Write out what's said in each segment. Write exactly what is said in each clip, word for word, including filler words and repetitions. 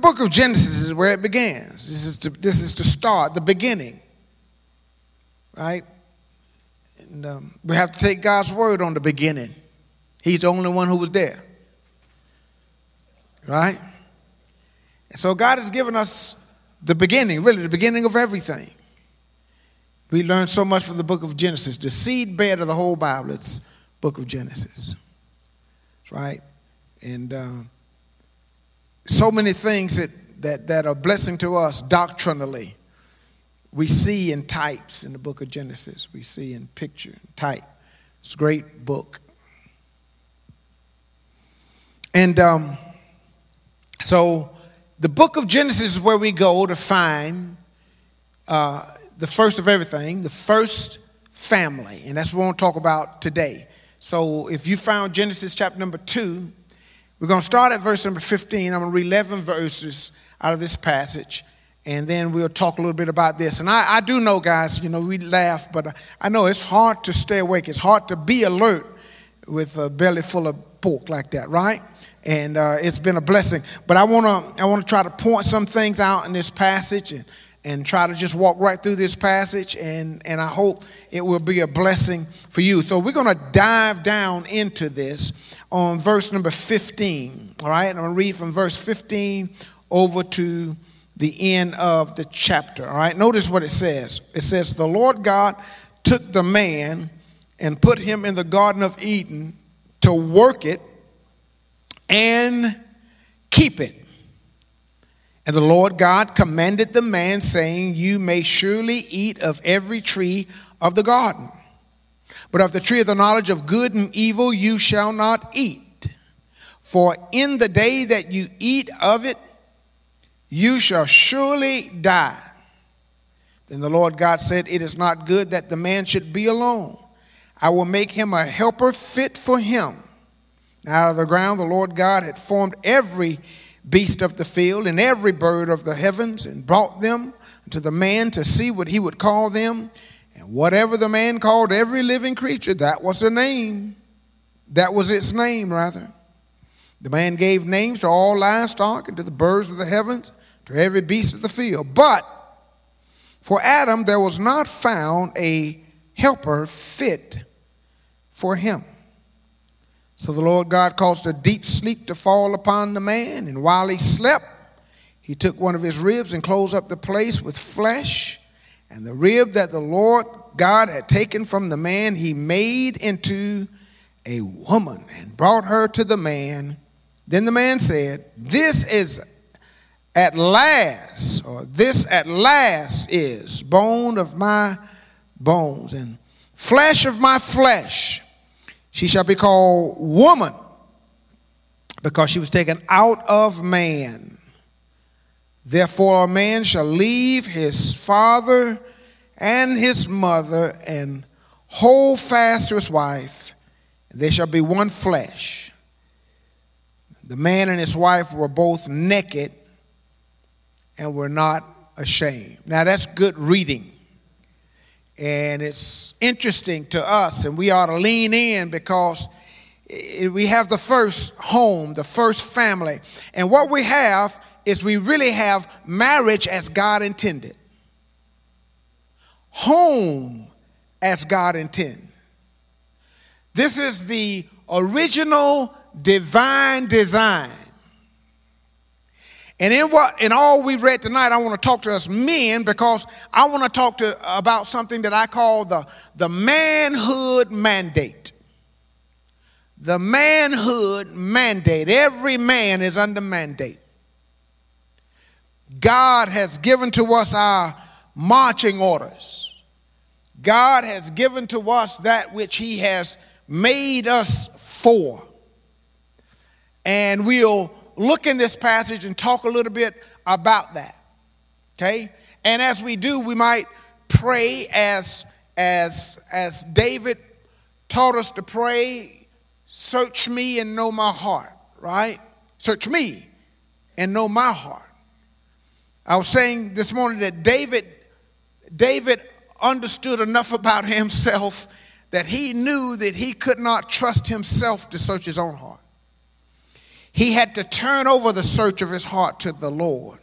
book of Genesis is where it begins. This is to, this is to start, the beginning, right? And um, we have to take God's word on the beginning. He's the only one who was there, right? And so God has given us the beginning, really the beginning of everything. We learn so much from the book of Genesis, the seed bed of the whole Bible. It's book of Genesis, right? And um, so many things that, that, that are blessing to us doctrinally, we see in types in the book of Genesis. We see in picture, in type. It's a great book. And um, so the book of Genesis is where we go to find uh, the first of everything, the first family. And that's what we're going to talk about today. So if you found Genesis chapter number two, we're going to start at verse number fifteen. I'm going to read eleven verses out of this passage, and then we'll talk a little bit about this. And I, I do know, guys, you know, we laugh, but I know it's hard to stay awake. It's hard to be alert with a belly full of pork like that, right? And uh, it's been a blessing. But I want to I want to try to point some things out in this passage and, and try to just walk right through this passage, and, and I hope it will be a blessing for you. So we're going to dive down into this on verse number fifteen, all right? And I'm going to read from verse fifteen over to the end of the chapter, all right? Notice what it says. It says, the Lord God took the man and put him in the Garden of Eden to work it and keep it. And the Lord God commanded the man, saying, you may surely eat of every tree of the garden, but of the tree of the knowledge of good and evil you shall not eat. For in the day that you eat of it, you shall surely die. Then the Lord God said, it is not good that the man should be alone. I will make him a helper fit for him. And out of the ground the Lord God had formed every beast of the field and every bird of the heavens, and brought them to the man to see what he would call them. And whatever the man called every living creature, that was the name. That was its name, rather. The man gave names to all livestock and to the birds of the heavens, to every beast of the field. But for Adam there was not found a helper fit for him. So the Lord God caused a deep sleep to fall upon the man, and while he slept, he took one of his ribs and closed up the place with flesh. And the rib that the Lord God had taken from the man, he made into a woman and brought her to the man. Then the man said, this is at last, or this at last is bone of my bones and flesh of my flesh. She shall be called woman, because she was taken out of man. Therefore a man shall leave his father and his mother and hold fast to his wife, and they shall be one flesh. The man and his wife were both naked and were not ashamed. Now that's good reading. And it's interesting to us, and we ought to lean in, because we have the first home, the first family. And what we have is we really have marriage as God intended. Home as God intended. This is the original divine design. And in what in all we've read tonight, I want to talk to us men, because I want to talk to about something that I call the, the manhood mandate. The manhood mandate. Every man is under mandate. God has given to us our marching orders. God has given to us that which he has made us for. And we'll look in this passage and talk a little bit about that, okay? And as we do, we might pray as, as, as David taught us to pray, search me and know my heart, right? Search me and know my heart. I was saying this morning that David, David understood enough about himself that he knew that he could not trust himself to search his own heart. He had to turn over the search of his heart to the Lord.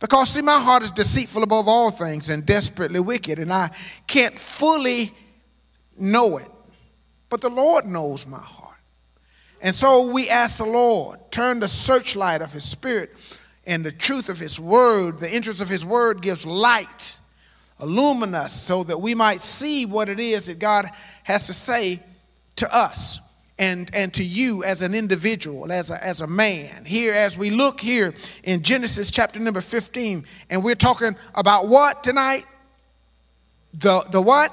Because, see, my heart is deceitful above all things and desperately wicked, and I can't fully know it. But the Lord knows my heart. And so we ask the Lord, turn the searchlight of his spirit and the truth of his word. The entrance of his word gives light, illumine us so that we might see what it is that God has to say to us and, and to you as an individual, as a, as a man. Here, as we look here in Genesis chapter number fifteen, and we're talking about what tonight? The, the what?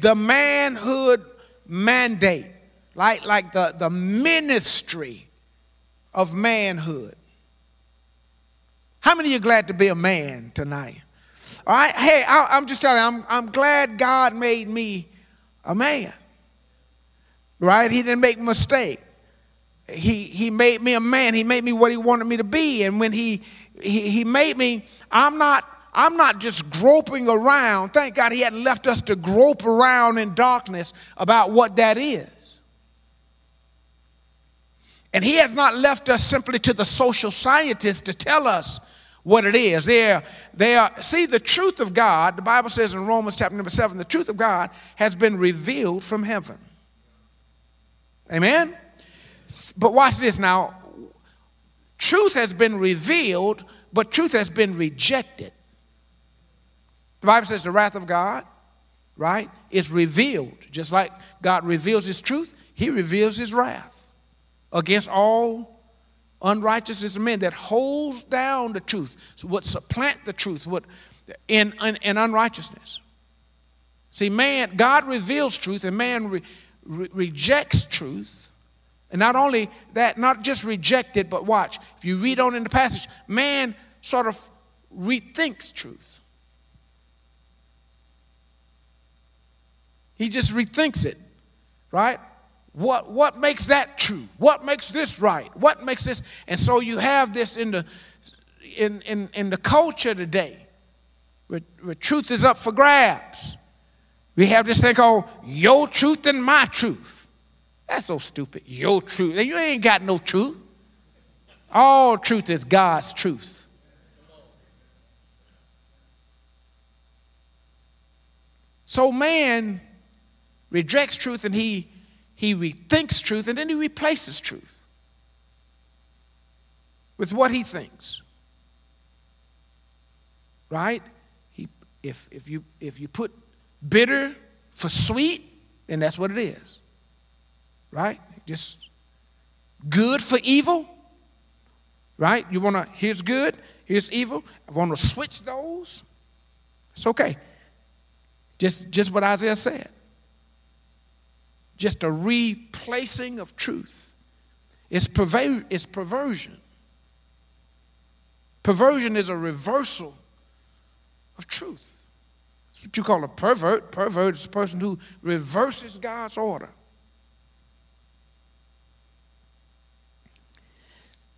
The manhood mandate. Like, like the, the ministry of manhood. How many of you are glad to be a man tonight? All right, hey, I, I'm just telling you, I'm, I'm glad God made me a man. Right? He didn't make a mistake. He, he made me a man. He made me what he wanted me to be. And when he, he, he made me, I'm not, I'm not just groping around. Thank God he hadn't left us to grope around in darkness about what that is. And he has not left us simply to the social scientists to tell us what it is. They are, they are, see, the truth of God, the Bible says in Romans chapter number seven, the truth of God has been revealed from heaven. Amen? But watch this now. Truth has been revealed, but truth has been rejected. The Bible says the wrath of God, right, is revealed. Just like God reveals his truth, he reveals his wrath against all unrighteousness of men that holds down the truth, would supplant the truth would in, in, in unrighteousness. See, man, God reveals truth, and man re, re, rejects truth. And not only that, not just reject it, but watch. If you read on in the passage, man sort of rethinks truth. He just rethinks it, right? What what makes that true? What makes this right? What makes this? And so you have this in the in in, in the culture today, where, where truth is up for grabs. We have this thing called your truth and my truth. That's so stupid. Your truth. And you ain't got no truth. All truth is God's truth. So man rejects truth, and he He rethinks truth, and then he replaces truth with what he thinks. Right? He, if, if, you, if you put bitter for sweet, then that's what it is. Right? Just good for evil. Right? You want to, here's good, here's evil. I want to switch those. It's okay. Just, just what Isaiah said. Just a replacing of truth. It's, perver- it's perversion. Perversion is a reversal of truth. That's what you call a pervert. Pervert is a person who reverses God's order.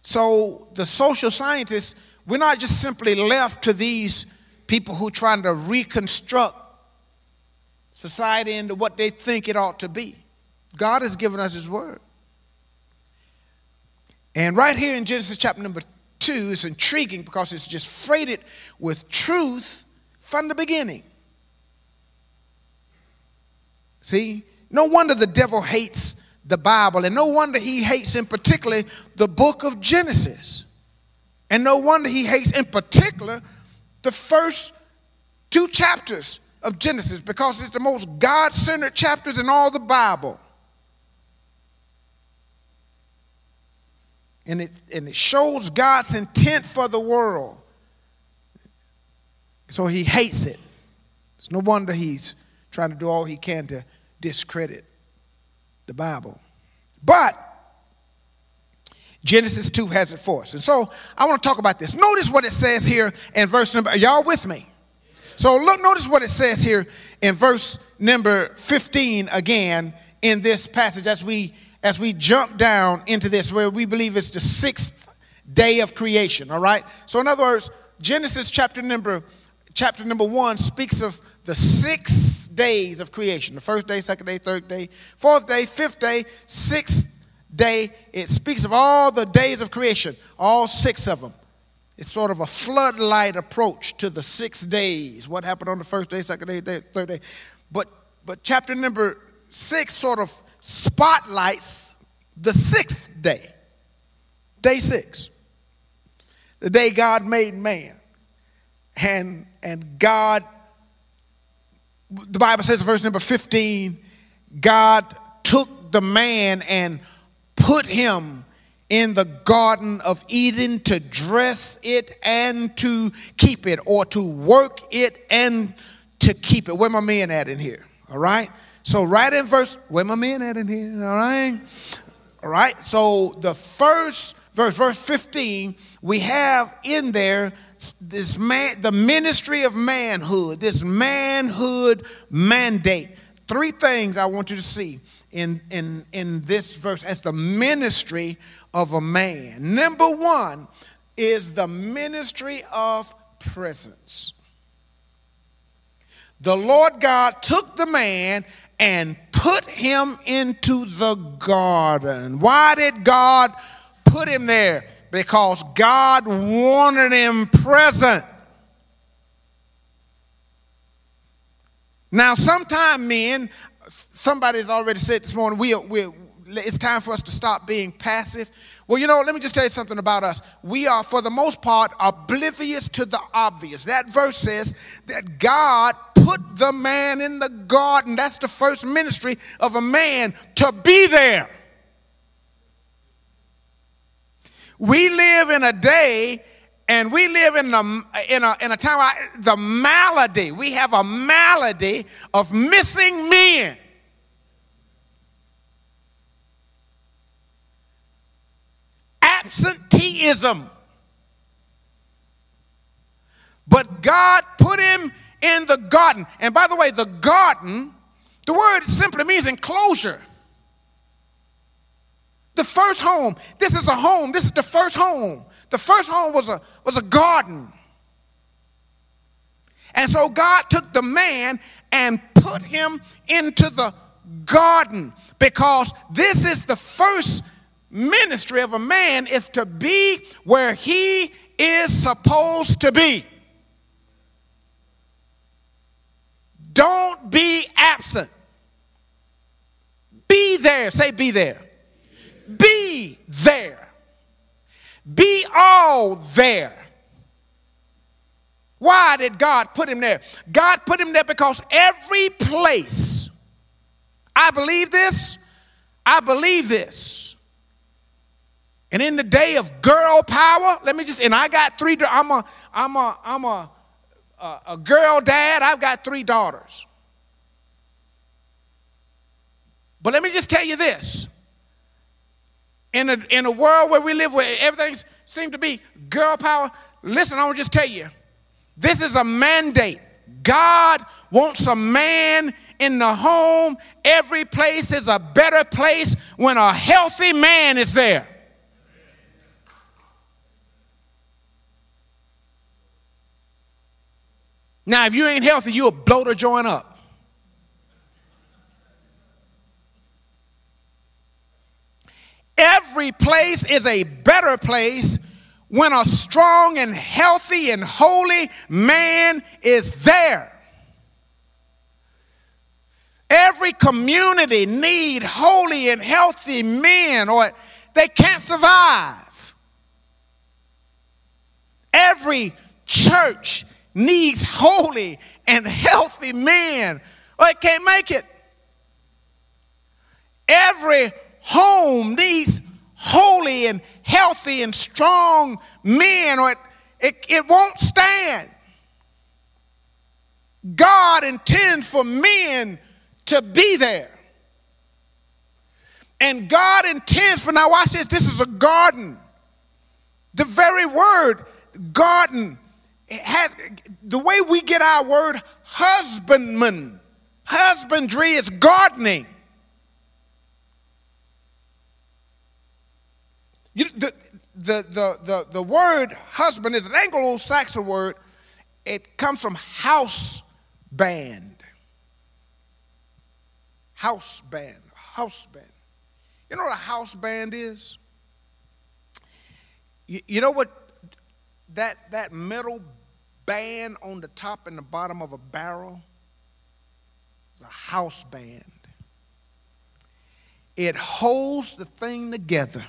So the social scientists, we're not just simply left to these people who are trying to reconstruct society into what they think it ought to be. God has given us his word. And right here in Genesis chapter number two, it's intriguing because it's just freighted with truth from the beginning. See? No wonder the devil hates the Bible, and no wonder he hates in particular the book of Genesis. And no wonder he hates in particular the first two chapters of Genesis, because it's the most God-centered chapters in all the Bible. And it, and it shows God's intent for the world. So he hates it. It's no wonder he's trying to do all he can to discredit the Bible. But Genesis two has it for us. And so I want to talk about this. Notice what it says here in verse number. Are y'all with me? So look, notice what it says here in verse number fifteen again in this passage as we as we jump down into this, where we believe it's the sixth day of creation, all right? So in other words, Genesis chapter number chapter number one speaks of the six days of creation. The first day, second day, third day, fourth day, fifth day, sixth day, it speaks of all the days of creation, all six of them. It's sort of a floodlight approach to the six days. What happened on the first day, second day, day third day. But but chapter number six sort of spotlights the sixth day, day six, the day God made man. And, and God, the Bible says in verse number fifteen, God took the man and put him in the Garden of Eden to dress it and to keep it, or to work it and to keep it. Where my men at in here? All right. So right in verse, where my men at in here? All right. All right. So the first verse, verse fifteen, we have in there this man, the ministry of manhood, this manhood mandate. Three things I want you to see in, in, in this verse as the ministry of a man. Number one is the ministry of presence. The Lord God took the man and put him into the garden. Why did God put him there? Because God wanted him present. Now, sometime men, somebody's already said this morning, we are, we are, it's time for us to stop being passive. Well, you know, let me just tell you something about us. We are, for the most part, oblivious to the obvious. That verse says that God put the man in the garden. That's the first ministry of a man, to be there. We live in a day, and we live in a, in a, in a time where the malady, we have a malady of missing men. Absenteeism. But God put him in the garden. And by the way, the garden, the word simply means enclosure. The first home. This is a home. This is the first home. The first home was a, was a garden. And so God took the man and put him into the garden, because this is the first ministry of a man, is to be where he is supposed to be. Don't be absent. Be there. Say, be there. Be there. Be all there. Why did God put him there? God put him there because every place, I believe this, I believe this. And in the day of girl power, let me just, and I got three, I'm a, I'm a, I'm a, a, a girl dad. I've got three daughters. But let me just tell you this. In a, in a world where we live, where everything seems to be girl power, listen, I want to just tell you, this is a mandate. God wants a man in the home. Every place is a better place when a healthy man is there. Now, if you ain't healthy, you'll blow the joint up. Every place is a better place when a strong and healthy and holy man is there. Every community needs holy and healthy men, or they can't survive. Every church needs holy and healthy men, or it can't make it. Every home needs holy and healthy and strong men, or it, it, it won't stand. God intends for men to be there. And God intends for, now watch this, this is a garden. The very word garden has, the way we get our word husbandman, husbandry is gardening. You, the, the, the, the, the word husband is an Anglo-Saxon word. It comes from house band. House band. House band. You know what a house band is? You, you know what that, that metal band on the top and the bottom of a barrel? It's a house band. It holds the thing together.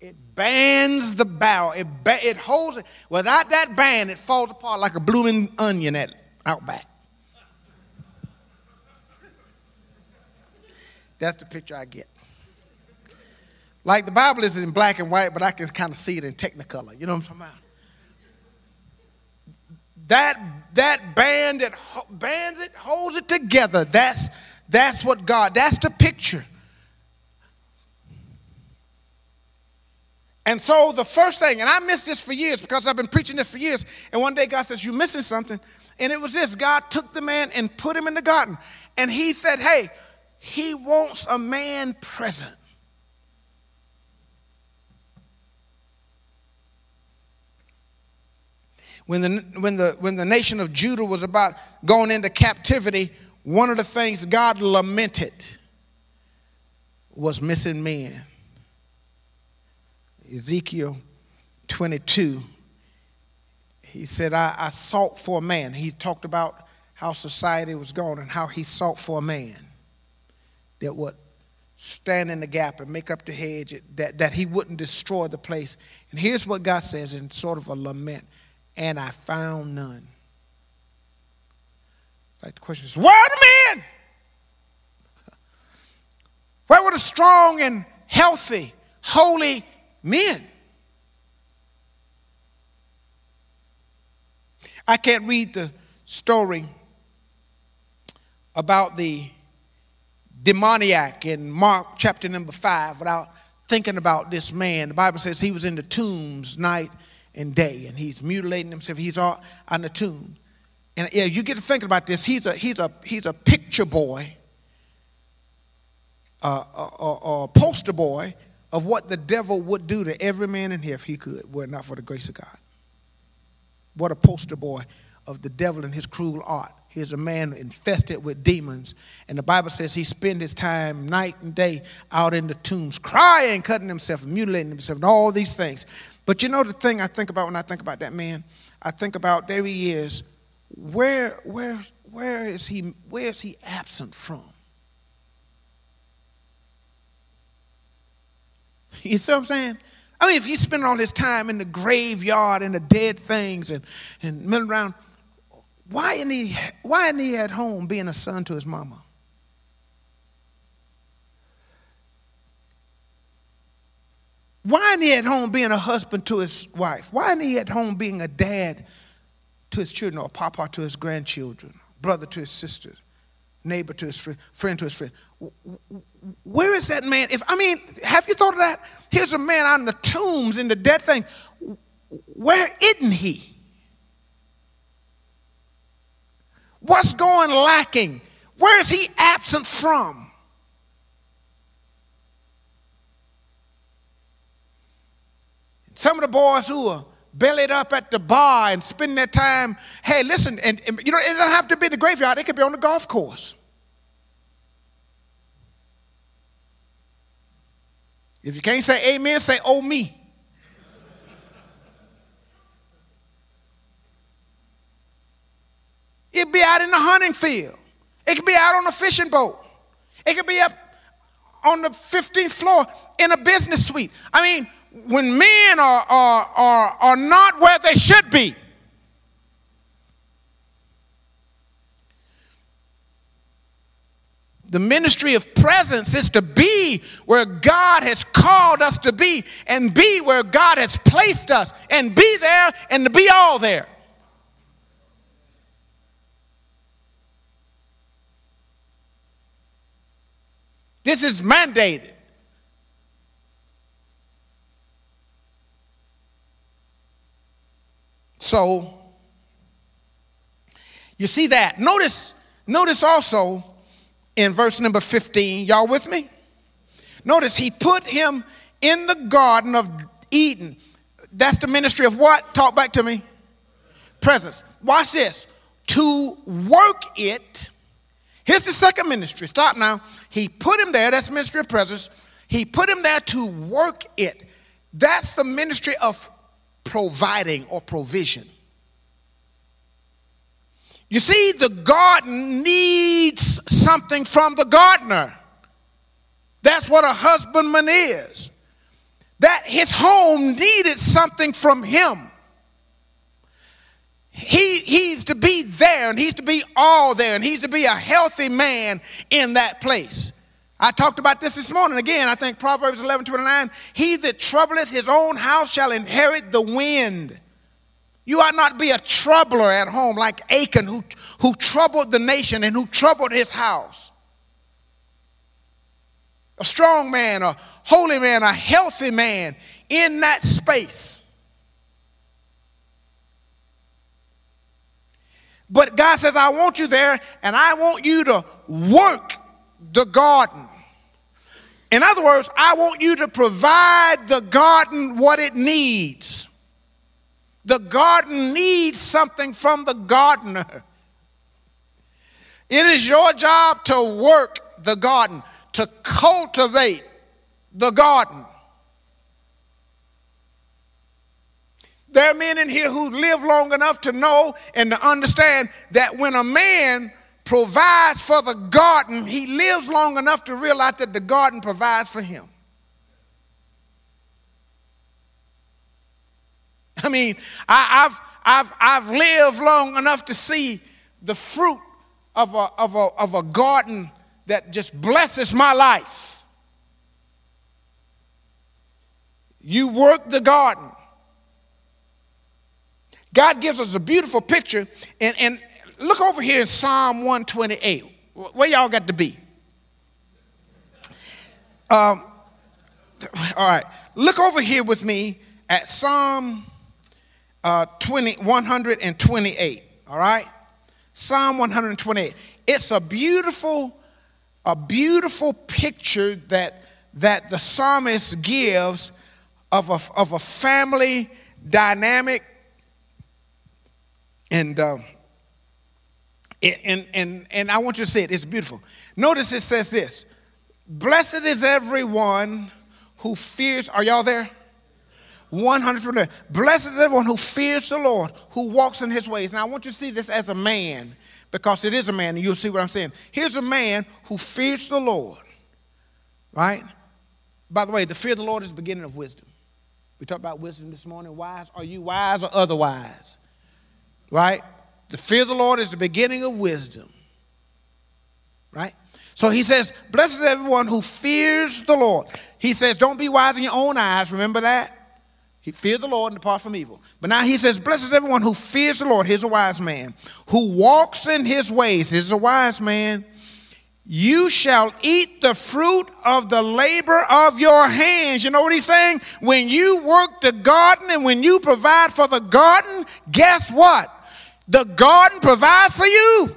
It bands the barrel. It ba- it holds it. Without that band, it falls apart like a blooming onion at out back. That's the picture I get. Like the Bible is in black and white, but I can kind of see it in Technicolor. You know what I'm talking about? That that band that ho- bands it, holds it together. That's that's what God. That's the picture. And so the first thing, and I missed this for years because I've been preaching this for years, and one day God says, you're missing something. And it was this. God took the man and put him in the garden. And he said, hey, he wants a man present. When the, when the, when the nation of Judah was about going into captivity, one of the things God lamented was missing men. Ezekiel twenty-two, he said, I, I sought for a man. He talked about how society was going and how he sought for a man that would stand in the gap and make up the hedge, that, that he wouldn't destroy the place. And here's what God says in sort of a lament, and I found none. Like the question is, where are the men? Where were the strong and healthy, holy men? I can't read the story about the demoniac in Mark chapter number five without thinking about this man. The Bible says he was in the tombs night and day, and he's mutilating himself. He's all on the tomb. And yeah, you get to thinking about this. He's a he's a he's a picture boy, a uh, uh, uh, uh, poster boy of what the devil would do to every man in here if he could, were it not for the grace of God. What a poster boy of the devil and his cruel art. Here's a man infested with demons. And the Bible says he spent his time night and day out in the tombs, crying, cutting himself, mutilating himself, and all these things. But you know the thing I think about when I think about that man? I think about, there he is. Where, where, where is he, where is he absent from? You see what I'm saying? I mean, if he's spending all his time in the graveyard and the dead things and, and milling around, why isn't he, why isn't he at home being a son to his mama? Why isn't he at home being a husband to his wife? Why isn't he at home being a dad to his children, or a papa to his grandchildren, brother to his sisters, neighbor to his friend, friend to his friend? Where is that man? If I mean, have you thought of that? Here's a man out in the tombs, in the dead thing. Where isn't he? What's going lacking? Where is he absent from? Some of the boys who are bellied up at the bar and spending their time, hey, listen, and, and you know, it doesn't have to be the graveyard. It could be on the golf course. If you can't say amen, say, oh, me. It could be out in the hunting field. It could be out on a fishing boat. It could be up on the fifteenth floor in a business suite. I mean, when men are, are, are, are not where they should be. The ministry of presence is to be where God has called us to be, and be where God has placed us, and be there, and to be all there. This is mandated. So, you see that. Notice, notice also, in verse number fifteen, y'all with me? Notice he put him in the Garden of Eden. That's the ministry of what? Talk back to me. Presence. Watch this. To work it Here's the second ministry. Stop now. He put him there. That's ministry of presence. He put him there to work it. That's the ministry of providing or provision. You see, the garden needs something from the gardener. That's what a husbandman is. That his home needed something from him. He, he's to be there, and he's to be all there, and he's to be a healthy man in that place. I talked about this this morning. Again, I think Proverbs eleven twenty-nine, he that troubleth his own house shall inherit the wind. You ought not be a troubler at home like Achan, who, who troubled the nation and who troubled his house. A strong man, a holy man, a healthy man in that space. But God says, I want you there, and I want you to work the garden. In other words, I want you to provide the garden what it needs. The garden needs something from the gardener. It is your job to work the garden, to cultivate the garden. There are men in here who live long enough to know and to understand that when a man provides for the garden, he lives long enough to realize that the garden provides for him. I mean, I, I've I've I've lived long enough to see the fruit of a of a of a garden that just blesses my life. You work the garden. God gives us a beautiful picture, and, and look over here in Psalm one twenty-eight. Where y'all got to be? Um, all right, look over here with me at Psalm uh, one twenty-eight. All right, Psalm one twenty-eight. It's a beautiful, a beautiful picture that that the psalmist gives of a of a family dynamic. And, uh, and, and, and I want you to see it. It's beautiful. Notice it says this. Blessed is everyone who fears. Are y'all there? one hundred percent. Blessed is everyone who fears the Lord, who walks in his ways. Now, I want you to see this as a man, because it is a man, and you'll see what I'm saying. Here's a man who fears the Lord, right? By the way, the fear of the Lord is the beginning of wisdom. We talked about wisdom this morning. Wise, are you wise or otherwise? Right? The fear of the Lord is the beginning of wisdom. Right? So he says, blessed is everyone who fears the Lord. He says, don't be wise in your own eyes. Remember that? He feared the Lord and depart from evil. But now he says, blessed is everyone who fears the Lord. Here's a wise man who walks in his ways. Here's a wise man. You shall eat the fruit of the labor of your hands. You know what he's saying? When you work the garden and when you provide for the garden, guess what? The garden provides for you.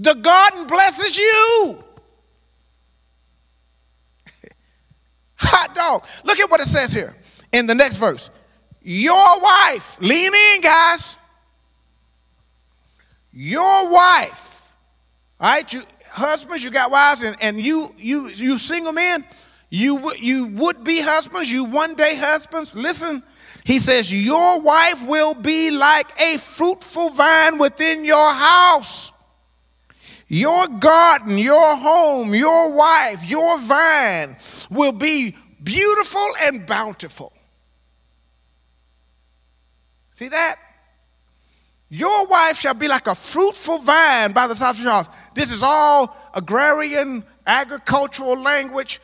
The garden blesses you. Hot dog. Look at what it says here in the next verse. Your wife, lean in, guys. Your wife, all right, you husbands, you got wives, and, and you you you single men, you, you would be husbands, you one day husbands. Listen, he says, your wife will be like a fruitful vine within your house. Your garden, your home, your wife, your vine will be beautiful and bountiful. See that? Your wife shall be like a fruitful vine by the side of your house. This is all agrarian, agricultural language,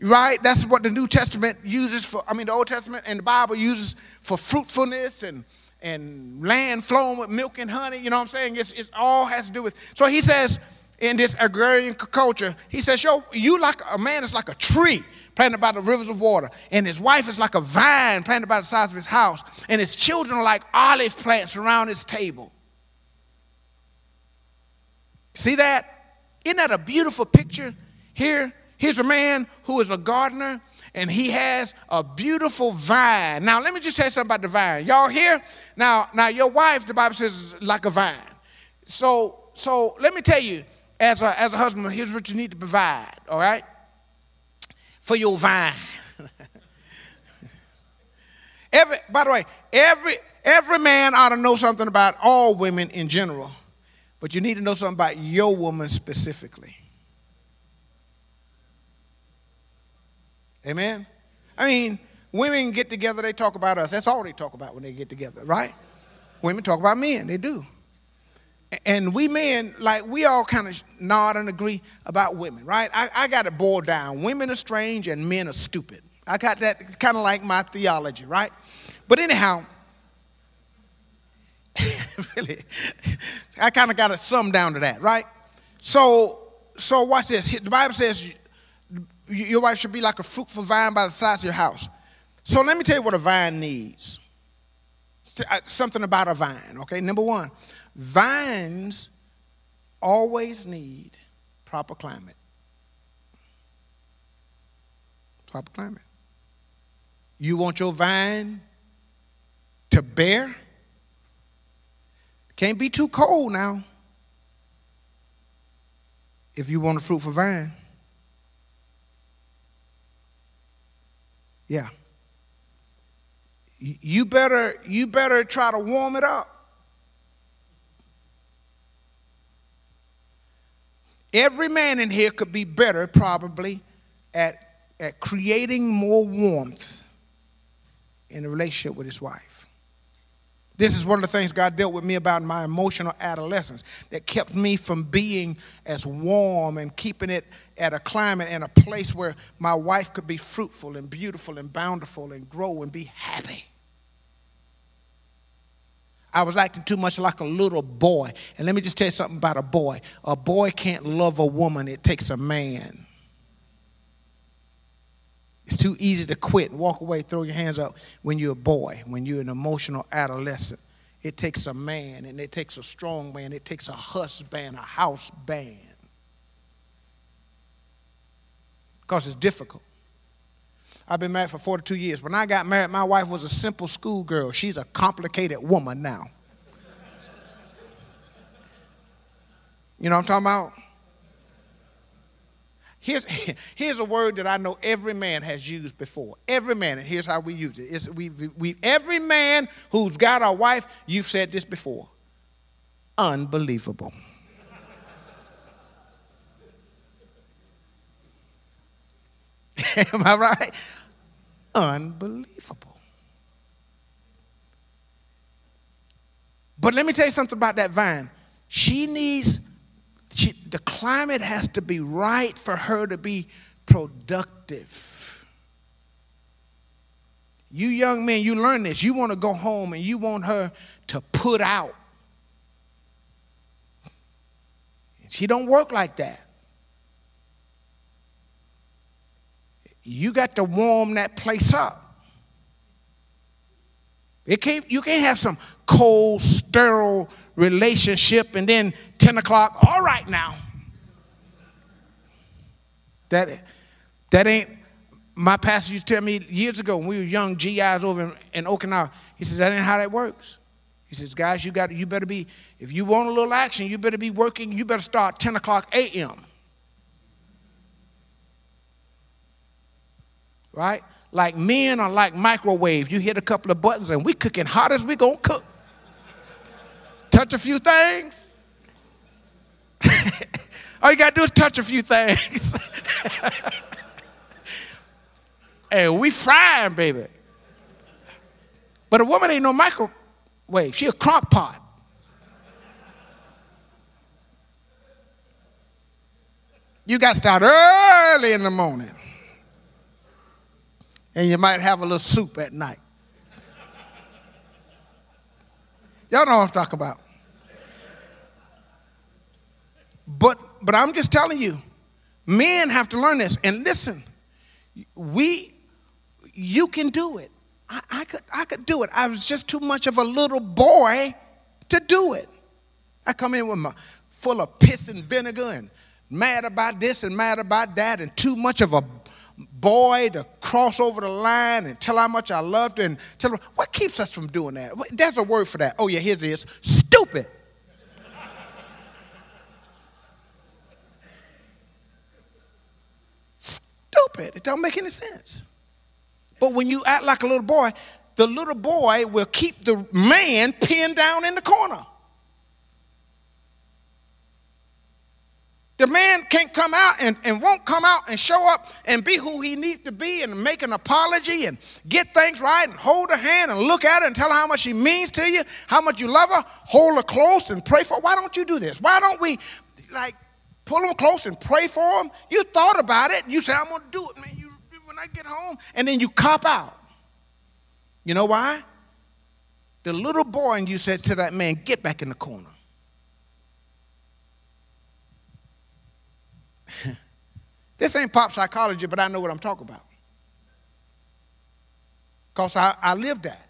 right? That's what the New Testament uses for, I mean, the Old Testament and the Bible uses for fruitfulness and, and land flowing with milk and honey. You know what I'm saying? It's, it's all has to do with. So he says in this agrarian culture, he says, yo, you like a man is like a tree planted by the rivers of water, and his wife is like a vine planted by the sides of his house, and his children are like olive plants around his table. See that? Isn't that a beautiful picture here? Here's a man who is a gardener, and he has a beautiful vine. Now, let me just tell you something about the vine. Y'all here? Now, now your wife, the Bible says, is like a vine. so so let me tell you, as a, as a husband, here's what you need to provide, all right, for your vine. Every, by the way, every every man ought to know something about all women in general, but you need to know something about your woman specifically. Amen? I mean, women get together, they talk about us. That's all they talk about when they get together, right? Women talk about men, they do. And we men, like, we all kind of nod and agree about women, right? I, I got it boiled down. Women are strange and men are stupid. I got that kind of like my theology, right? But anyhow, really, I kind of got it summed down to that, right? So, so watch this. The Bible says your wife should be like a fruitful vine by the sides of your house. So let me tell you what a vine needs. Something about a vine, okay? Number one, vines always need proper climate. Proper climate. You want your vine to bear? Can't be too cold now if you want a fruitful vine. Yeah. You better, you better try to warm it up. Every man in here could be better probably at, at creating more warmth in a relationship with his wife. This is one of the things God dealt with me about in my emotional adolescence that kept me from being as warm and keeping it at a climate and a place where my wife could be fruitful and beautiful and bountiful and grow and be happy. I was acting too much like a little boy. And let me just tell you something about a boy. A boy can't love a woman. It takes a man. It's too easy to quit and walk away, throw your hands up when you're a boy, when you're an emotional adolescent. It takes a man, and it takes a strong man. It takes a husband, a house band. Because it's difficult. I've been married for forty-two years. When I got married, my wife was a simple schoolgirl. She's a complicated woman now. You know what I'm talking about? Here's, here's a word that I know every man has used before. Every man, and here's how we use it. It's, we, we, every man who's got a wife, you've said this before. Unbelievable. Am I right? Unbelievable. But let me tell you something about that vine. She needs, she, the climate has to be right for her to be productive. You young men, you learn this. You want to go home and you want her to put out. She don't work like that. You got to warm that place up. It can't, you can't have some cold, sterile relationship and then ten o'clock, all right now. That, that ain't, my pastor used to tell me years ago when we were young G I's over in, in Okinawa, he says, that ain't how that works. He says, guys, you got, you better be, if you want a little action, you better be working, you better start ten o'clock a.m. Right? Like men are like microwaves. You hit a couple of buttons and we cooking hot as we gonna cook. Touch a few things. All you gotta do is touch a few things. And we frying, baby. But a woman ain't no microwave. She a crock pot. You gotta start early in the morning. And you might have a little soup at night. Y'all know what I'm talking about. But but I'm just telling you, men have to learn this. And listen, we, you can do it. I, I could I could do it. I was just too much of a little boy to do it. I come in with my full of piss and vinegar and mad about this and mad about that and too much of a boy to cross over the line and tell how much I loved her and tell her, what keeps us from doing that? There's a word for that. Oh, yeah, here it is. Stupid. stupid. It don't make any sense. But when you act like a little boy, the little boy will keep the man pinned down in the corner. The man can't come out and, and won't come out and show up and be who he needs to be and make an apology and get things right and hold her hand and look at her and tell her how much she means to you, how much you love her, hold her close and pray for her. Why don't you do this? Why don't we, like, pull them close and pray for them? You thought about it. You said, I'm going to do it, man, you, when I get home. And then you cop out. You know why? The little boy in you said to that man, get back in the corner. This ain't pop psychology, but I know what I'm talking about. Because I, I lived that.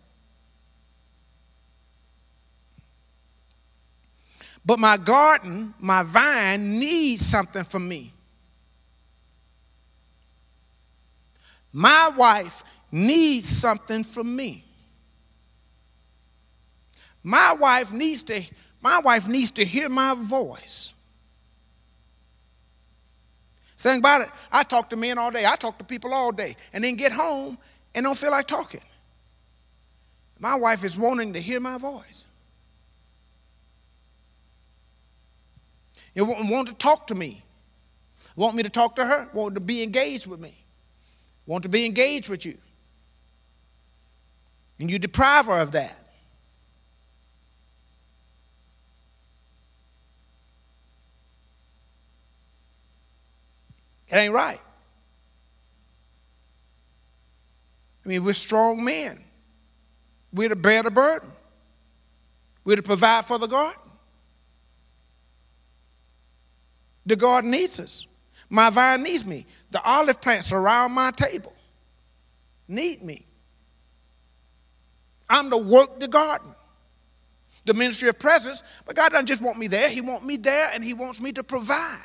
But my garden, my vine needs something from me. My wife needs something from me. My wife needs to, my wife needs to hear my voice. Think about it. I talk to men all day. I talk to people all day. And then get home and don't feel like talking. My wife is wanting to hear my voice. It want to talk to me. Want me to talk to her. Want to be engaged with me. Want to be engaged with you. And you deprive her of that. It ain't right. I mean, we're strong men. We're to bear the burden. We're to provide for the garden. The garden needs us. My vine needs me. The olive plants around my table need me. I'm to work the garden. The ministry of presence, but God doesn't just want me there. He wants me there, and he wants me to provide.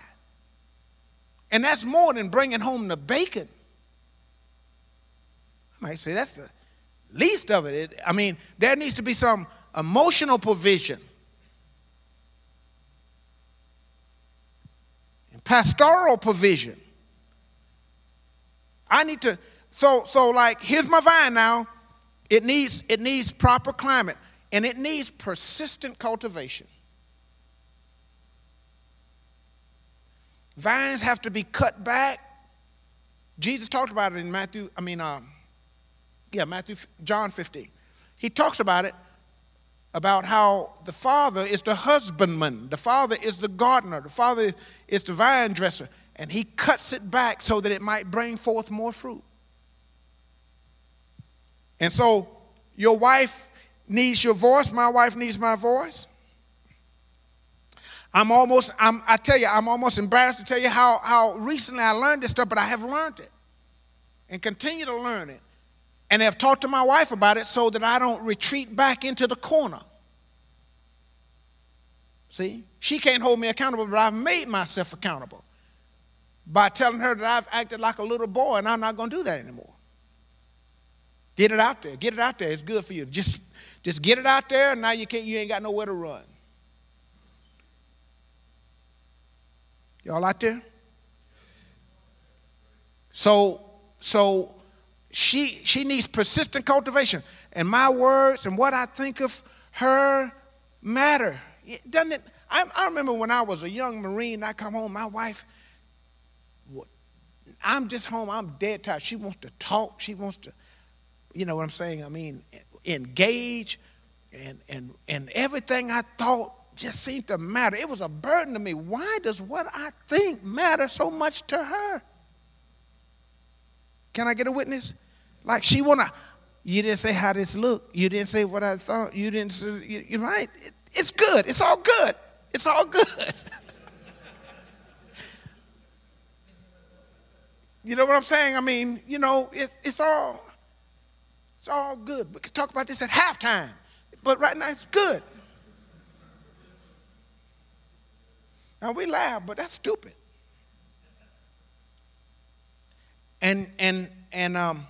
And that's more than bringing home the bacon. I might say that's the least of it. it. I mean, there needs to be some emotional provision. And pastoral provision. I need to, so, so like, here's my vine now. It needs, it needs proper climate. And it needs persistent cultivation. Vines have to be cut back. Jesus talked about it in Matthew, I mean, um, yeah, Matthew, John fifteen. He talks about it, about how the father is the husbandman. The father is the gardener. The father is the vine dresser. And he cuts it back so that it might bring forth more fruit. And so your wife needs your voice. My wife needs my voice. I'm almost, I'm, I tell you, I'm almost embarrassed to tell you how, how recently I learned this stuff, but I have learned it and continue to learn it. And have talked to my wife about it so that I don't retreat back into the corner. See, she can't hold me accountable, but I've made myself accountable by telling her that I've acted like a little boy and I'm not going to do that anymore. Get it out there. Get it out there. It's good for you. Just, just get it out there, and now you can't, you ain't got nowhere to run. Y'all out there? So, so she she needs persistent cultivation. And my words and what I think of her matter. It doesn't it? I, I remember when I was a young Marine, I come home, my wife, I'm just home, I'm dead tired. She wants to talk. She wants to, you know what I'm saying? I mean, engage. And, and, and everything I thought just seemed to matter. It was a burden to me. Why does what I think matter so much to her? Can I get a witness? Like she wanna, you didn't say how this looked. You didn't say what I thought. You didn't say, you, you're right. It, it's good. It's all good. It's all good. You know what I'm saying? I mean, you know, it's, it's all, it's all good. We could talk about this at halftime, but right now it's good. Now, we laugh, but that's stupid. And and and um,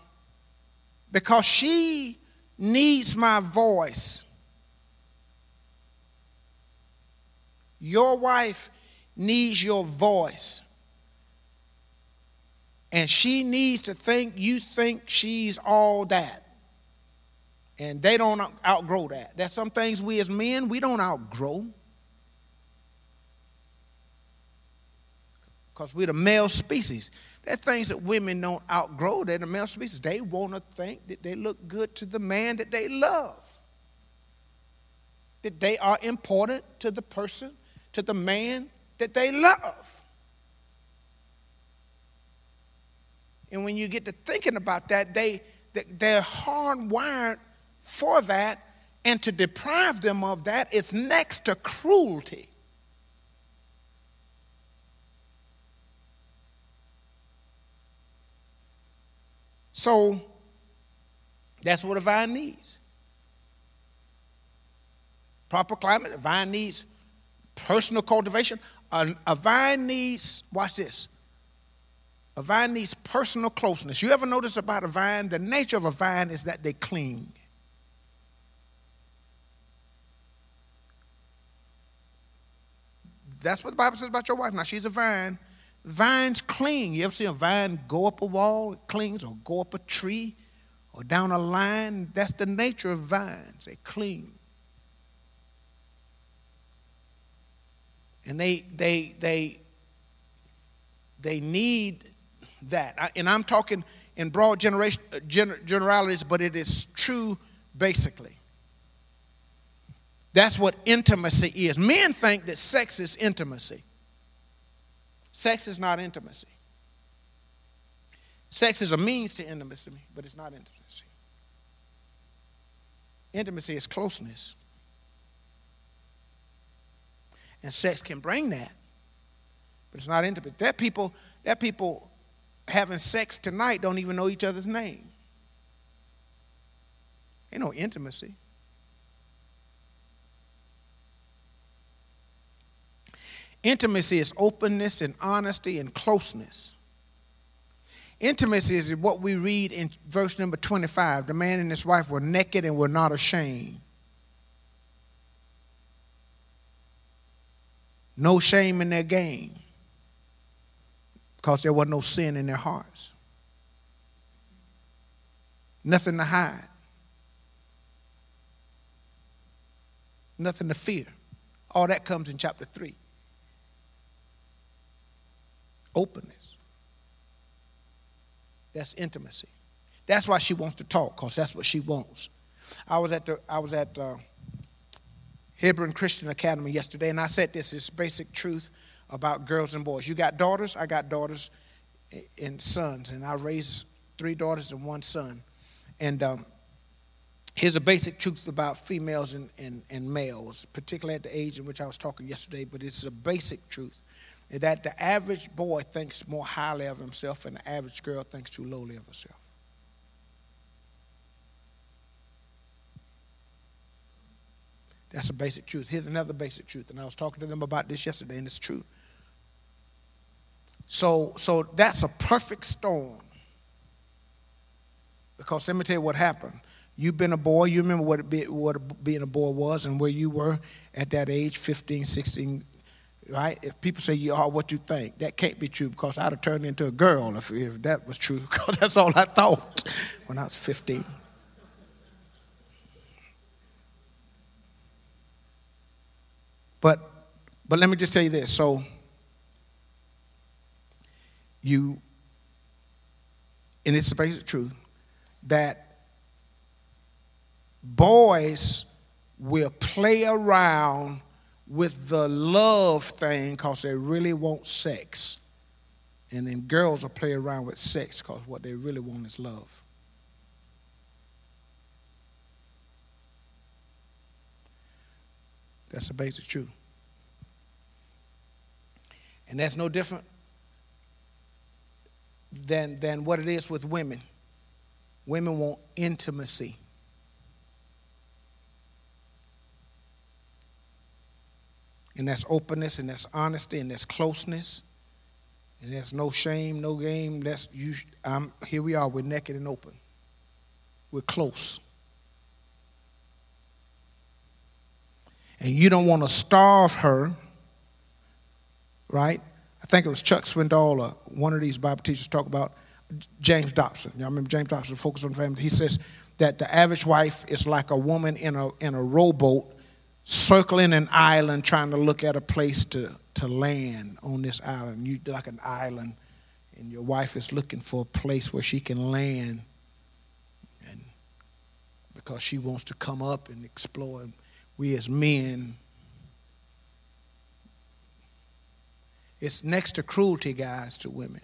because she needs my voice, your wife needs your voice. And she needs to think you think she's all that. And they don't outgrow that. There's some things we as men, we don't outgrow. Because we're the male species. There are things that women don't outgrow. They're the male species. They want to think that they look good to the man that they love. That they are important to the person, to the man that they love. And when you get to thinking about that, they, they're hardwired for that, and to deprive them of that is next to cruelty. So that's what a vine needs. Proper climate, a vine needs personal cultivation. A, a vine needs, watch this, a vine needs personal closeness. You ever notice about a vine, the nature of a vine is that they cling. That's what the Bible says about your wife. Now, she's a vine. Vines cling. You ever see a vine go up a wall, it clings, or go up a tree, or down a line? That's the nature of vines. They cling. And they they they they need that. And I'm talking in broad generation, generalities, but it is true basically. That's what intimacy is. Men think that sex is intimacy. Sex is not intimacy. Sex is a means to intimacy, but it's not intimacy. Intimacy is closeness. And sex can bring that, but it's not intimate. That people, that people having sex tonight don't even know each other's name. Ain't no intimacy. Intimacy is openness and honesty and closeness. Intimacy is what we read in verse number twenty-five. The man and his wife were naked and were not ashamed. No shame in their game, because there was no sin in their hearts. Nothing to hide. Nothing to fear. All that comes in chapter three. Openness. That's intimacy. That's why she wants to talk, because that's what she wants. I was at the, I was at, uh, Hebron Christian Academy yesterday, and I said this is basic truth about girls and boys. You got daughters, I got daughters and sons, and I raised three daughters and one son. And um, here's a basic truth about females and, and, and males, particularly at the age in which I was talking yesterday, but it's a basic truth that the average boy thinks more highly of himself and the average girl thinks too lowly of herself. That's a basic truth. Here's another basic truth, and I was talking to them about this yesterday, and it's true. So, so that's a perfect storm. Because let me tell you what happened. You've been a boy. You remember what, it be, what being a boy was and where you were at that age, fifteen, sixteen, right? If people say you are what you think, that can't be true, because I'd have turned into a girl if, if that was true, because that's all I thought when I was fifteen. But but let me just tell you this. So you, and it's the basic truth, that boys will play around with the love thing because they really want sex. And then girls will play around with sex because what they really want is love. That's the basic truth. And that's no different than, than what it is with women. Women want intimacy. And that's openness, and that's honesty, and that's closeness. And that's no shame, no game. That's you. I'm, here we are, we're naked and open. We're close. And you don't want to starve her, right? I think it was Chuck Swindoll, uh, one of these Bible teachers talked about James Dobson. Y'all remember James Dobson, Focus on the Family? He says that the average wife is like a woman in a in a rowboat circling an island trying to look at a place to, to land on this island. You like an island, and your wife is looking for a place where she can land, and because she wants to come up and explore. We as men, it's next to cruelty, guys, to women.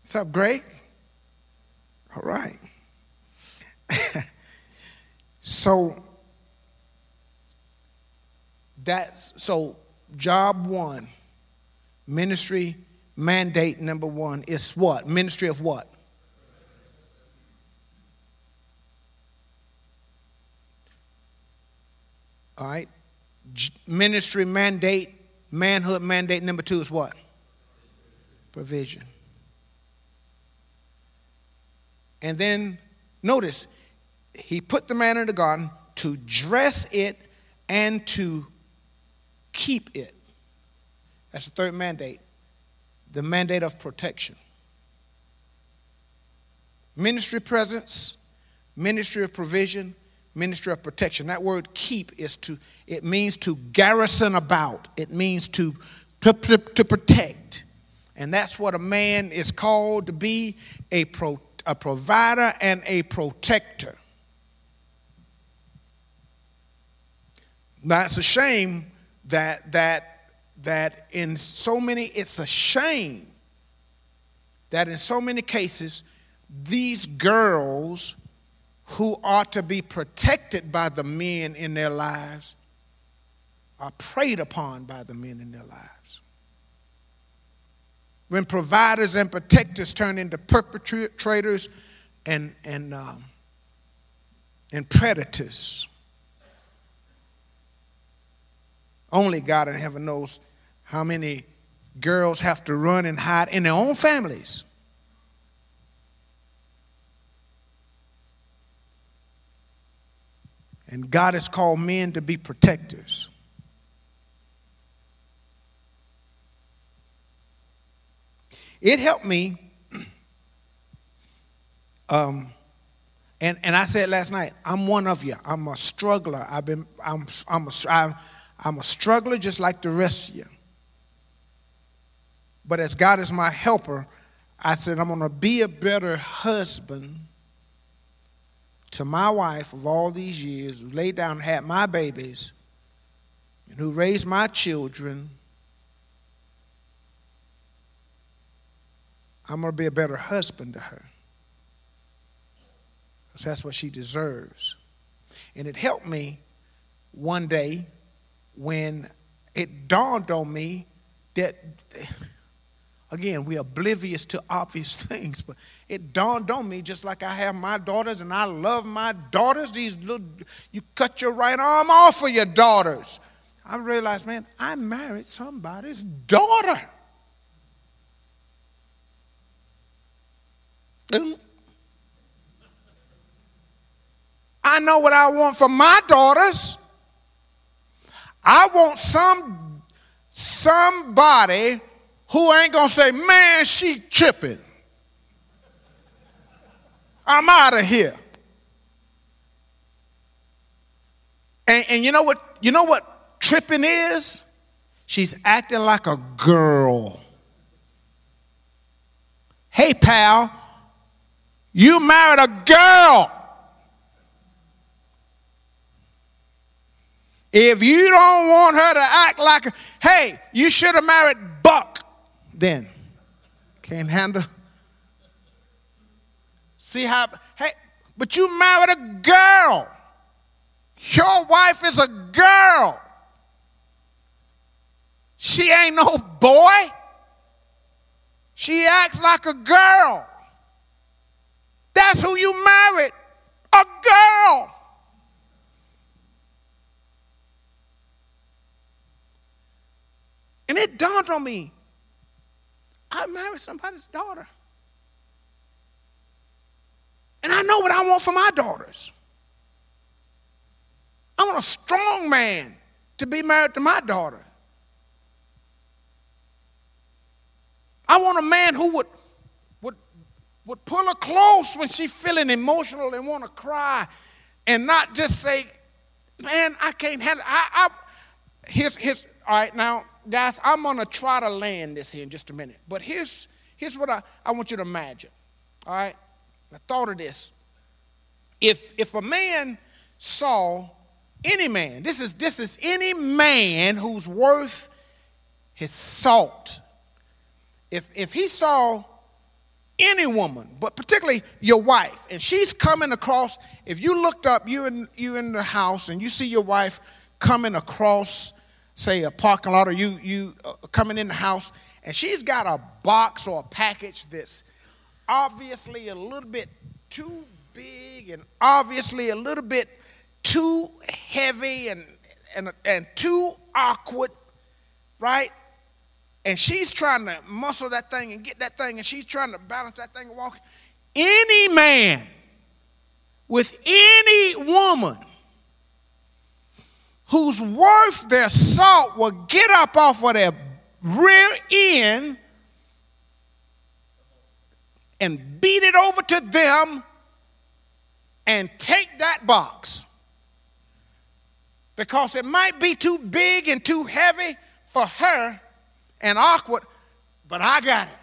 What's up, Greg? All right. So that's so job one, ministry mandate number one is what? Ministry of what? All right. Ministry mandate, manhood mandate number two is what? Provision. And then notice, he put the man in the garden to dress it and to keep it. That's the third mandate, the mandate of protection. Ministry presence, ministry of provision, ministry of protection. That word keep is to, it means to garrison about. It means to, to, to, to protect. And that's what a man is called to be, a protector. A provider and a protector. Now it's a shame that that that in so many it's a shame that in so many cases these girls who ought to be protected by the men in their lives are preyed upon by the men in their lives. When providers and protectors turn into perpetrators and and um, and predators, only God in heaven knows how many girls have to run and hide in their own families. And God has called men to be protectors. It helped me, um, and and I said last night, I'm one of you. I'm a struggler. I've been, I'm, I'm a, I'm, I'm a struggler just like the rest of you. But as God is my helper, I said I'm going to be a better husband to my wife of all these years, who laid down, and had my babies, and who raised my children. I'm going to be a better husband to her, because that's what she deserves. And it helped me one day when it dawned on me that, again, we're oblivious to obvious things, but it dawned on me, just like I have my daughters and I love my daughters. These little, you cut your right arm off of your daughters. I realized, man, I married somebody's daughter. I know what I want for my daughters. I want some somebody who ain't gonna say, man, she tripping. I'm out of here. And, and you know what? You know what tripping is? She's acting like a girl. Hey, pal. You married a girl. If you don't want her to act like a, hey, you should have married Buck then. Can't handle. See how, hey, but you married a girl. Your wife is a girl. She ain't no boy. She acts like a girl. That's who you married, a girl. And it dawned on me, I married somebody's daughter. And I know what I want for my daughters. I want a strong man to be married to my daughter. I want a man who would, would, would pull her close when she's feeling emotional and want to cry and not just say, man, I can't handle it. I, I, here's, here's, all right, now, guys, I'm going to try to land this here in just a minute. But here's, here's what I, I want you to imagine, all right? I thought of this. If, if a man saw any man, this is, this is any man who's worth his salt. If, if he saw any woman, but particularly your wife, and she's coming across, if you looked up, you in, you in the house, and you see your wife coming across, say, a parking lot, or you, you uh, coming in the house, and she's got a box or a package that's obviously a little bit too big and obviously a little bit too heavy and and, and too awkward, right? And she's trying to muscle that thing and get that thing, and she's trying to balance that thing and walk. Any man with any woman who's worth their salt will get up off of their rear end and beat it over to them and take that box. Because it might be too big and too heavy for her and awkward, but I got it.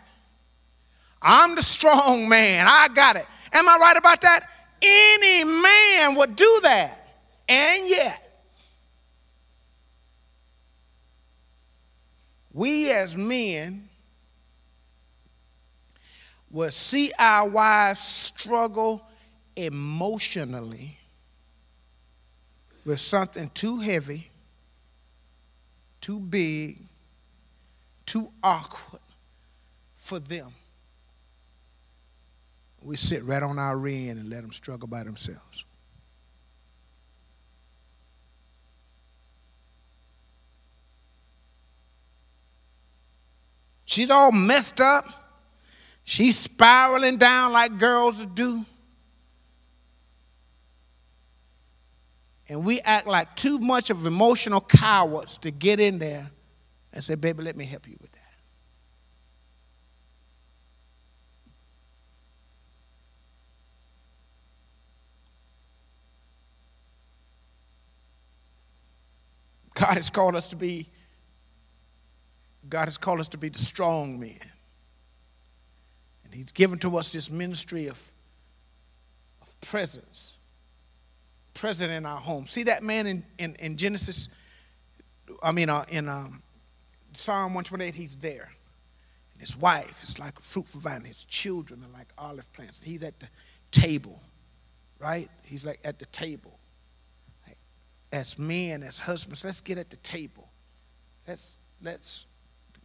I'm the strong man. I got it. Am I right about that? Any man would do that. And yet, we as men will see our wives struggle emotionally with something too heavy, too big, too awkward for them. We sit right on our rear end and let them struggle by themselves. She's all messed up. She's spiraling down like girls do. And we act like too much of emotional cowards to get in there and say, baby, let me help you with that. God has called us to be, God has called us to be the strong men. And he's given to us this ministry of, of presence, present in our home. See that man in, in, in Genesis, I mean, uh, in um, Psalm one twenty-eight, he's there. And his wife is like a fruitful vine. His children are like olive plants. He's at the table, right? He's like at the table. Like, as men, as husbands, let's get at the table. Let's let's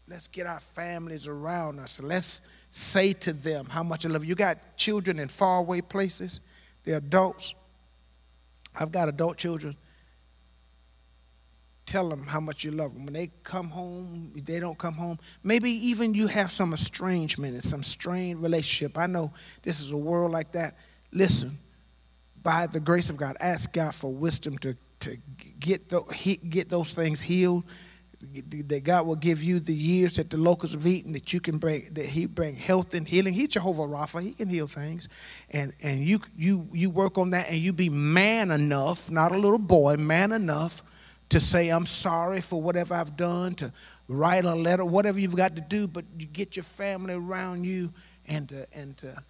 let's get our families around us. Let's say to them how much I love you. You got children in faraway places. They're adults. I've got adult children. Tell them how much you love them. When they come home, they don't come home. Maybe even you have some estrangement and some strained relationship. I know this is a world like that. Listen, by the grace of God, ask God for wisdom to, to get, the, get those things healed. That God will give you the years that the locusts have eaten, that you can bring, that He bring health and healing. He's Jehovah Rapha. He can heal things, and and you you you work on that, and you be man enough, not a little boy, man enough to say I'm sorry for whatever I've done, to write a letter, whatever you've got to do, but you get your family around you, and to, and to,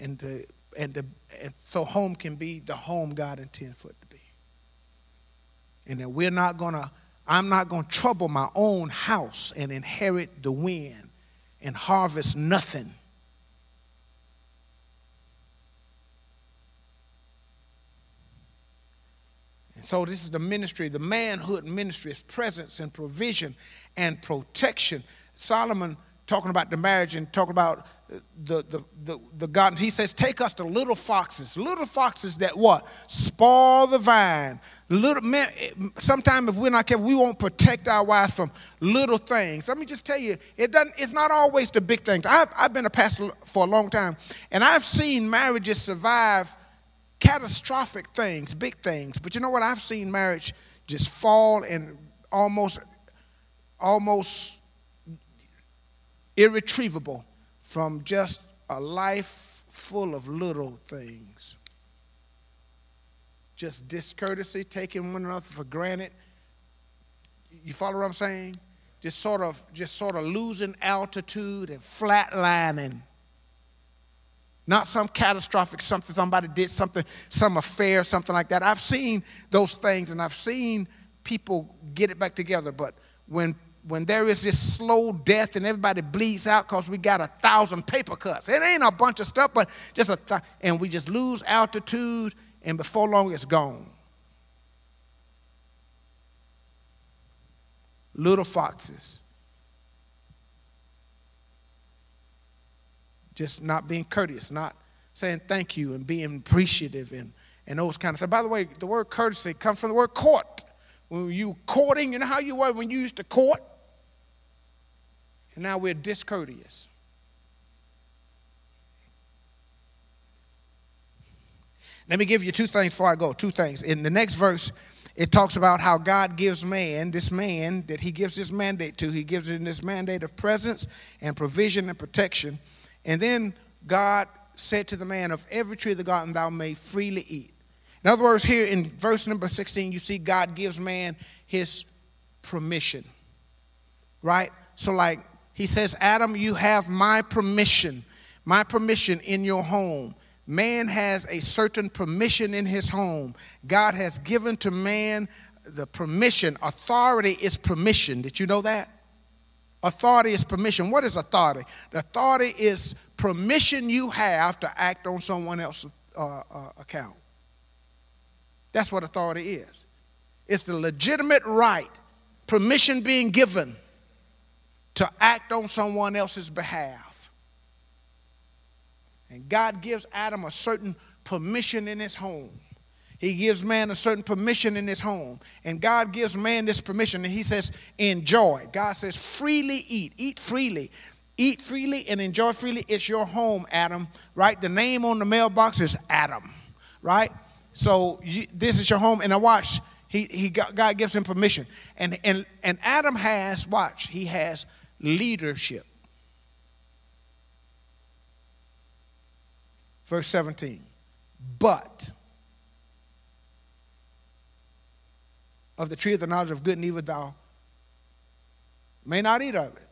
and to, and, to, and so home can be the home God intends for it to be, and that we're not gonna. I'm not going to trouble my own house and inherit the wind and harvest nothing. And so this is the ministry, the manhood ministry, is presence and provision and protection. Solomon, talking about the marriage and talking about the, the, the, the garden, he says, take us to little foxes. Little foxes that what? Spoil the vine. Little men, sometimes if we're not careful, we won't protect our wives from little things. Let me just tell you, it doesn't. It's not always the big things. I've, I've been a pastor for a long time, and I've seen marriages survive catastrophic things, big things. But you know what? I've seen marriage just fall and almost, almost irretrievable from just a life full of little things. Just discourtesy, taking one another for granted. You follow what I'm saying? Just sort of, just sort of losing altitude and flatlining. Not some catastrophic something, somebody did something, some affair, something like that. I've seen those things, and I've seen people get it back together. But when when there is this slow death and everybody bleeds out because we got a thousand paper cuts, it ain't a bunch of stuff, but just a th- and we just lose altitude, and before long it's gone. Little foxes. Just not being courteous, not saying thank you and being appreciative and, and those kind of things. By the way, the word courtesy comes from the word court. When you courting, you know how you were when you used to court? And now we're discourteous. Let me give you two things before I go, two things. In the next verse, it talks about how God gives man, this man, that he gives this mandate to. He gives him this mandate of presence and provision and protection. And then God said to the man, of every tree of the garden thou may freely eat. In other words, here in verse number sixteen, you see God gives man his permission, right? So like he says, Adam, you have my permission, my permission in your home. Man has a certain permission in his home. God has given to man the permission. Authority is permission. Did you know that? Authority is permission. What is authority? Authority is permission you have to act on someone else's uh, uh, account. That's what authority is. It's the legitimate right, permission being given to act on someone else's behalf. And God gives Adam a certain permission in his home. He gives man a certain permission in his home. And God gives man this permission. And he says, enjoy. God says, freely eat. Eat freely. Eat freely and enjoy freely. It's your home, Adam. Right? The name on the mailbox is Adam. Right? So you, this is your home. And now watch. He, he got, God gives him permission. And, and, and Adam has, watch, he has leadership. Verse seventeen, but of the tree of the knowledge of good and evil thou may not eat of it.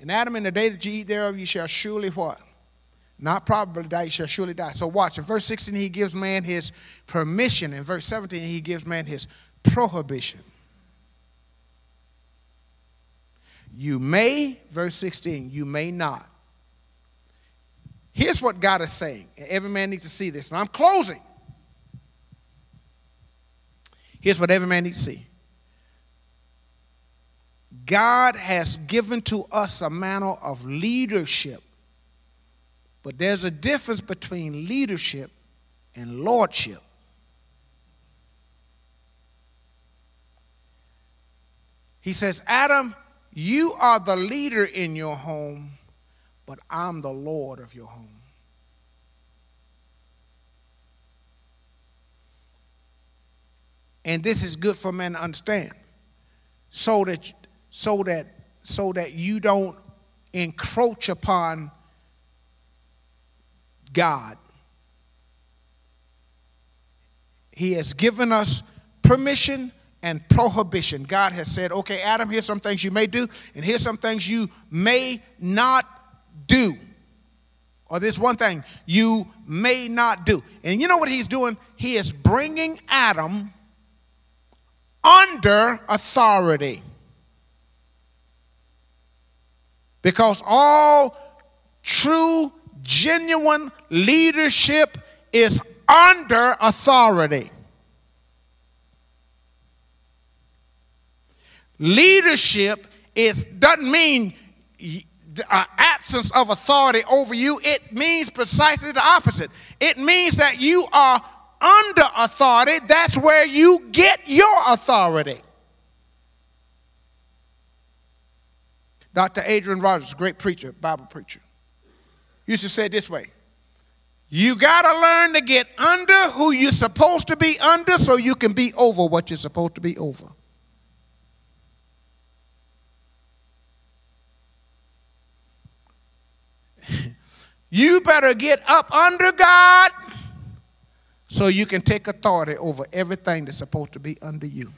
And Adam, in the day that you eat thereof, you shall surely what? Not probably die, you shall surely die. So watch, in verse sixteen, he gives man his permission. In verse seventeen, he gives man his prohibition. You may, verse sixteen, you may not. Here's what God is saying, and every man needs to see this, and I'm closing. Here's what every man needs to see. God has given to us a manner of leadership, but there's a difference between leadership and lordship. He says, Adam, you are the leader in your home, but I'm the Lord of your home. And this is good for men to understand, so that so that so that you don't encroach upon God. He has given us permission and prohibition. God has said, okay, Adam, here's some things you may do, and here's some things you may not do, or this one thing you may not do. And you know what he's doing? He is bringing Adam under authority, because all true, genuine leadership is under authority. Leadership is doesn't mean Uh, absence of authority over you. It means precisely the opposite. It means that you are under authority. That's where you get your authority. Doctor Adrian Rogers, great preacher, Bible preacher, used to say it this way: You got to learn to get under who you're supposed to be under so you can be over what you're supposed to be over. You better get up under God so you can take authority over everything that's supposed to be under you.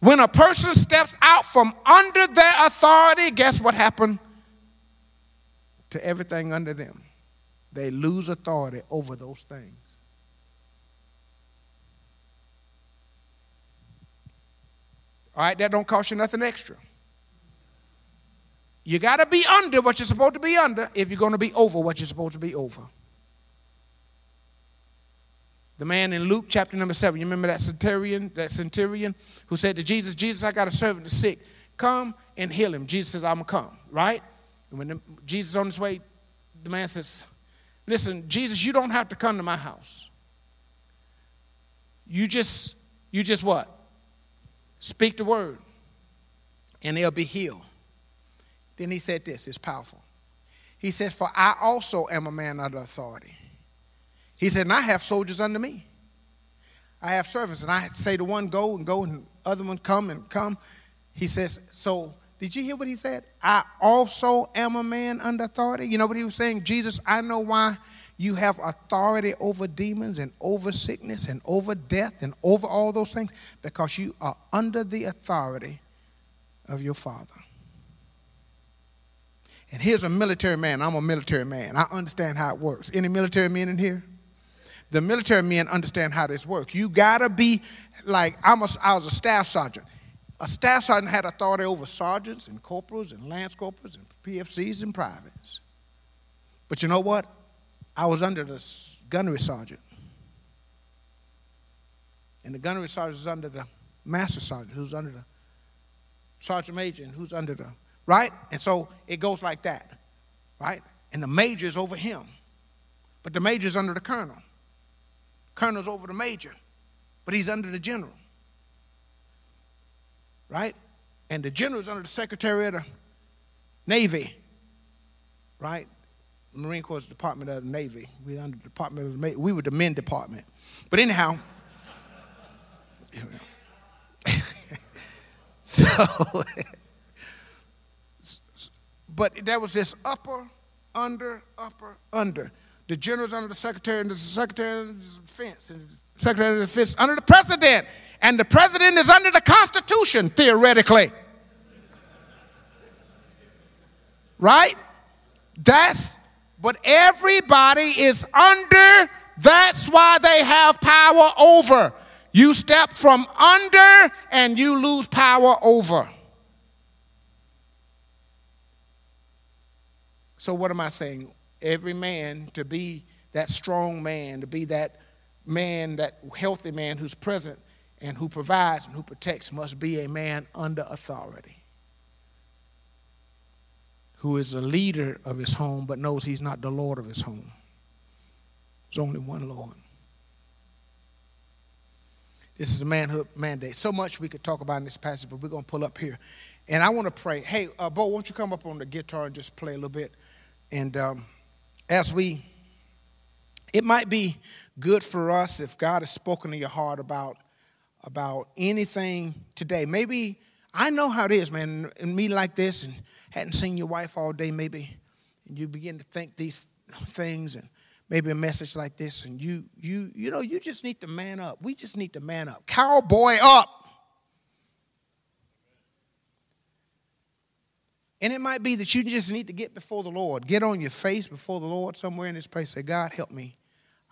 When a person steps out from under their authority, guess what happened to everything under them? They lose authority over those things. All right, that don't cost you nothing extra. You got to be under what you're supposed to be under if you're going to be over what you're supposed to be over. The man in Luke chapter number seven, you remember that centurion, that centurion who said to Jesus, Jesus, I got a servant that's sick. Come and heal him. Jesus says, I'm going to come, right? And when the, Jesus is on his way, the man says, listen, Jesus, you don't have to come to my house. You just, you just what? Speak the word and they'll be healed. Then he said this, it's powerful. He says, for I also am a man under authority. He said, and I have soldiers under me. I have servants. And I say to one, go, and go, and the other one, come, and come. He says, so did you hear what he said? I also am a man under authority. You know what he was saying? Jesus, I know why you have authority over demons and over sickness and over death and over all those things, because you are under the authority of your Father. And here's a military man. I'm a military man. I understand how it works. Any military men in here? The military men understand how this works. You got to be like, I'm a, I was a staff sergeant. A staff sergeant had authority over sergeants and corporals and lance corporals and P F Cs and privates. But you know what? I was under the gunnery sergeant. And the gunnery sergeant is under the master sergeant, who's under the sergeant major, and who's under the... Right? And so it goes like that, right? And the major is over him, but the major is under the colonel. Colonel's over the major, but he's under the general, right? And the general is under the Secretary of the Navy, right? Marine Corps Department of the Navy. We're under the Department of the Navy. We were the men department. But anyhow, so... But there was this upper, under, upper, under. The general's under the secretary, and the secretary of defense, and the secretary of defense under the president. And the president is under the Constitution, theoretically. Right? That's, but everybody is under. That's why they have power over. You step from under, and you lose power over. So what am I saying? Every man, to be that strong man, to be that man, that healthy man who's present and who provides and who protects, must be a man under authority, who is a leader of his home but knows he's not the Lord of his home. There's only one Lord. This is the manhood mandate. So much we could talk about in this passage, but we're going to pull up here. And I want to pray. Hey, uh, Bo, won't you come up on the guitar and just play a little bit? And um, as we, it might be good for us if God has spoken to your heart about, about anything today. Maybe, I know how it is, man, and me like this, and hadn't seen your wife all day, maybe, and you begin to think these things, and maybe a message like this, and you, you, you know, you just need to man up. We just need to man up. Cowboy up. And it might be that you just need to get before the Lord. Get on your face before the Lord somewhere in this place. Say, God, help me.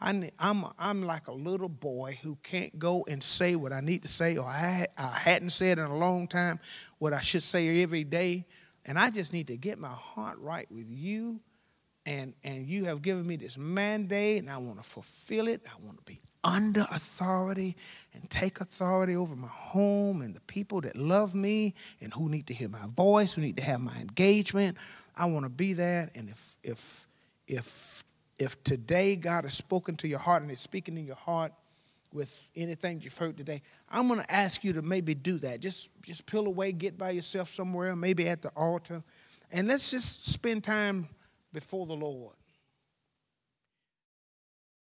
I, I'm, I'm like a little boy who can't go and say what I need to say, or I, I hadn't said in a long time what I should say every day. And I just need to get my heart right with you. And, and you have given me this mandate, and I want to fulfill it. I want to be under authority and take authority over my home and the people that love me and who need to hear my voice, who need to have my engagement. I want to be that. And if if if if today God has spoken to your heart and is speaking in your heart with anything you've heard today, I'm going to ask you to maybe do that. Just just peel away, get by yourself somewhere, maybe at the altar, and let's just spend time before the Lord.